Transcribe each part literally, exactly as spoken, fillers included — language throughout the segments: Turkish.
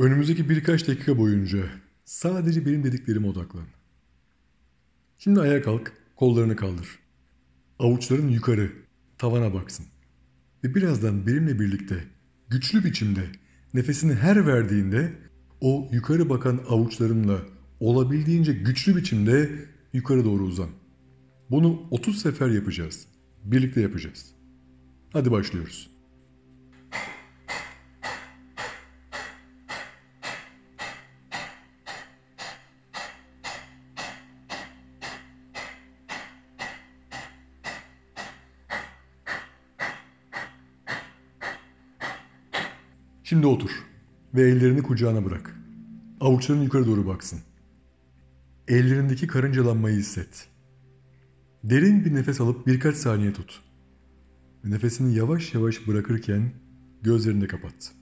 Önümüzdeki birkaç dakika boyunca sadece benim dediklerime odaklan. Şimdi ayağa kalk, kollarını kaldır. Avuçların yukarı, tavana baksın. Ve birazdan benimle birlikte güçlü biçimde nefesini her verdiğinde o yukarı bakan avuçlarınla olabildiğince güçlü biçimde yukarı doğru uzan. Bunu otuz sefer yapacağız. Birlikte yapacağız. Hadi başlıyoruz. Şimdi otur ve ellerini kucağına bırak. Avuçların yukarı doğru baksın. Ellerindeki karıncalanmayı hisset. Derin bir nefes alıp birkaç saniye tut. Nefesini yavaş yavaş bırakırken gözlerini de kapat.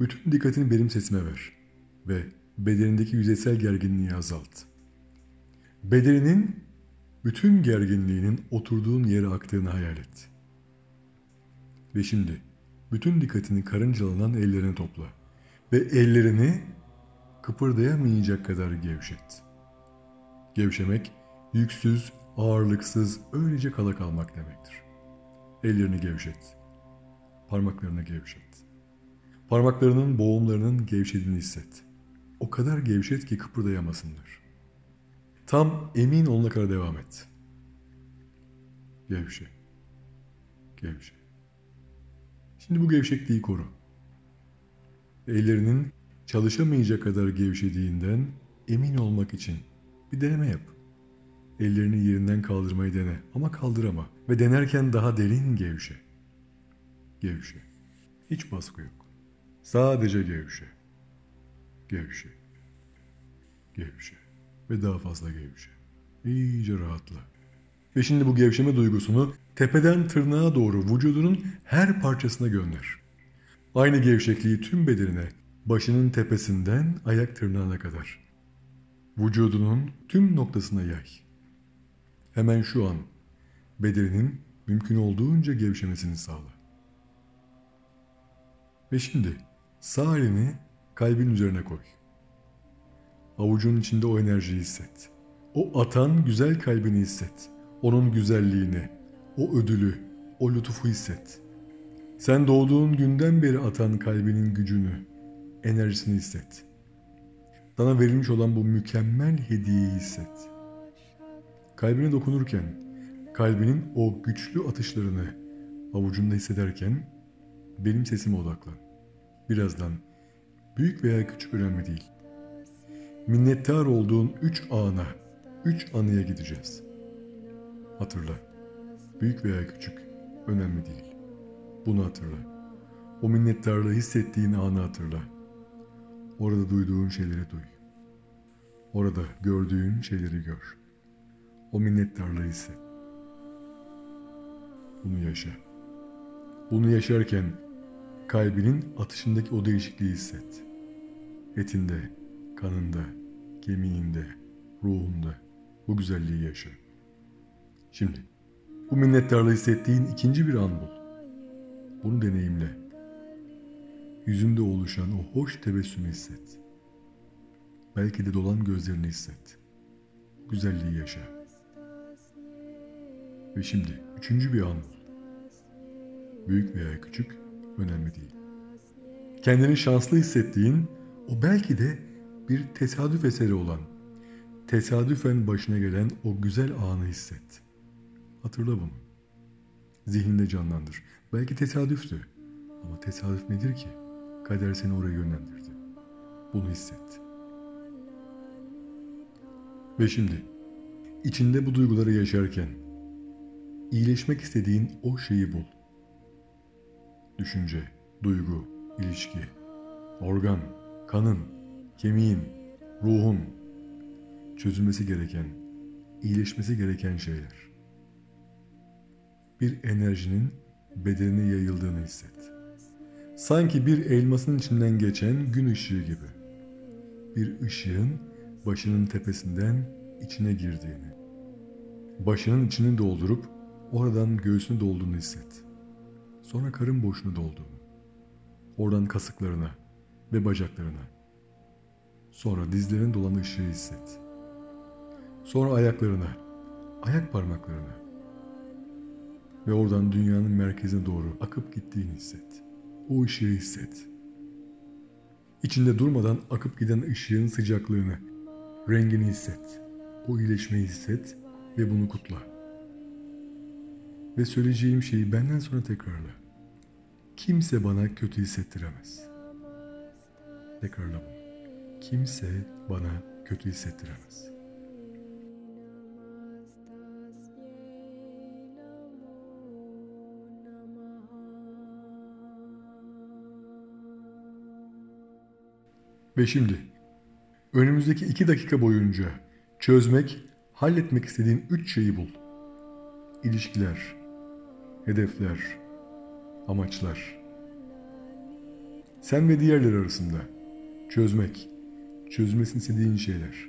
Bütün dikkatini benim sesime ver ve bedenindeki yüzeysel gerginliği azalt. Bedeninin bütün gerginliğinin oturduğun yere aktığını hayal et. Ve şimdi bütün dikkatini karıncalanan ellerine topla ve ellerini kıpırdayamayacak kadar gevşet. Gevşemek, yüksüz, ağırlıksız, öylece kala kalmak demektir. Ellerini gevşet. Parmaklarını gevşet. Parmaklarının boğumlarının gevşediğini hisset. O kadar gevşet ki kıpırdayamasınlar. Tam emin olana kadar devam et. Gevşe. Gevşe. Şimdi bu gevşekliği koru. Ellerinin çalışamayacak kadar gevşediğinden emin olmak için bir deneme yap. Ellerini yerinden kaldırmayı dene ama kaldırama ve denerken daha derin gevşe. Gevşe. Hiç baskı yok. Sadece gevşe. Gevşe. Gevşe. Ve daha fazla gevşe. İyice rahatla. Ve şimdi bu gevşeme duygusunu tepeden tırnağa doğru vücudunun her parçasına gönder. Aynı gevşekliği tüm bedenine, başının tepesinden ayak tırnağına kadar. Vücudunun tüm noktasına yay. Hemen şu an bedeninin mümkün olduğunca gevşemesini sağla. Ve şimdi sağ elini kalbin üzerine koy. Avucunun içinde o enerjiyi hisset. O atan güzel kalbini hisset. Onun güzelliğini, o ödülü, o lütufu hisset. Sen doğduğun günden beri atan kalbinin gücünü, enerjisini hisset. Sana verilmiş olan bu mükemmel hediyeyi hisset. Kalbine dokunurken, kalbinin o güçlü atışlarını avucunda hissederken benim sesime odaklan. Birazdan, büyük veya küçük önemli değil. Minnettar olduğun üç ana, üç anıya gideceğiz. Hatırla. Büyük veya küçük, önemli değil. Bunu hatırla. O minnettarlığı hissettiğin anı hatırla. Orada duyduğun şeyleri duy. Orada gördüğün şeyleri gör. O minnettarlığı hisset. Bunu yaşa. Bunu yaşarken kalbinin atışındaki o değişikliği hisset. Etinde, kanında, kemiğinde, ruhunda bu güzelliği yaşa. Şimdi bu minnettarlığı hissettiğin ikinci bir an bul. Bunu deneyimle. Yüzünde oluşan o hoş tebessümü hisset. Belki de dolan gözlerini hisset. Bu güzelliği yaşa. Ve şimdi üçüncü bir an bul. Büyük veya küçük önemli değil. Kendini şanslı hissettiğin o belki de bir tesadüf eseri olan, tesadüfen başına gelen o güzel anı hisset. Hatırla bunu. Zihninde canlandır. Belki tesadüftü. Ama tesadüf nedir ki? Kader seni oraya yönlendirdi. Bunu hisset. Ve şimdi, içinde bu duyguları yaşarken, iyileşmek istediğin o şeyi bul. Düşünce, duygu, ilişki, organ, kanın, kemiğin, ruhun, çözülmesi gereken, iyileşmesi gereken şeyler. Bir enerjinin bedenine yayıldığını hisset. Sanki bir elmasın içinden geçen gün ışığı gibi. Bir ışığın başının tepesinden içine girdiğini, başının içini doldurup oradan göğsünü dolduğunu hisset. Sonra karın boşluğunu dolduğunu, oradan kasıklarına, ve bacaklarına. Sonra dizlerin dolan ışığı hisset. Sonra ayaklarına, ayak parmaklarına ve oradan dünyanın merkezine doğru akıp gittiğini hisset. O ışığı hisset. İçinde durmadan akıp giden ışığın sıcaklığını, rengini hisset. O iyileşmeyi hisset ve bunu kutla. Ve söyleyeceğim şeyi benden sonra tekrarla. Kimse bana kötü hissettiremez. Tekrarla bunu. Kimse bana kötü hissettiremez. Ve şimdi, önümüzdeki iki dakika boyunca çözmek, halletmek istediğin üç şeyi bul. İlişkiler, hedefler, amaçlar. Sen ve diğerleri arasında çözmek, çözülmesini istediğin şeyler.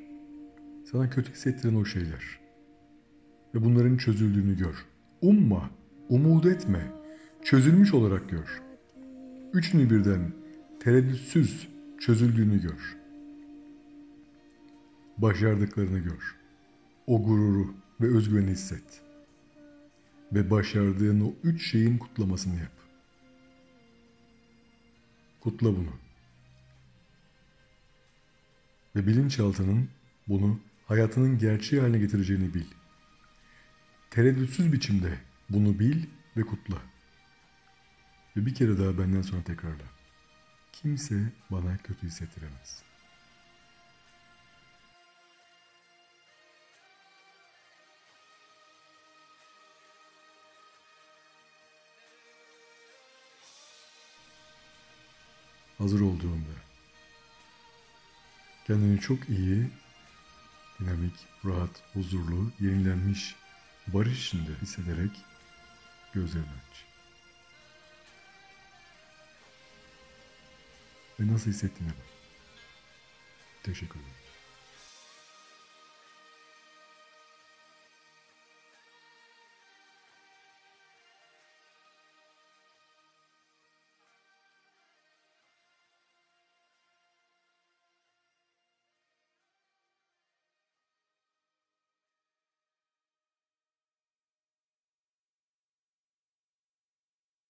Sana kötü hissettiren o şeyler. Ve bunların çözüldüğünü gör. Umma, umut etme, çözülmüş olarak gör. Üçünü birden, tereddütsüz çözüldüğünü gör. Başardıklarını gör. O gururu ve özgüveni hisset. Ve başardığın o üç şeyin kutlamasını yap. Kutla bunu. Ve bilinçaltının bunu hayatının gerçeği haline getireceğini bil. Tereddütsüz biçimde bunu bil ve kutla. Ve bir kere daha benden sonra tekrarla. Kimse bana kötü hissettiremez. Hazır olduğunda kendini çok iyi, dinamik, rahat, huzurlu, yenilenmiş, barış içinde hissederek gözlerini aç. Ve nasıl hissettiğine bak. Teşekkür ederim.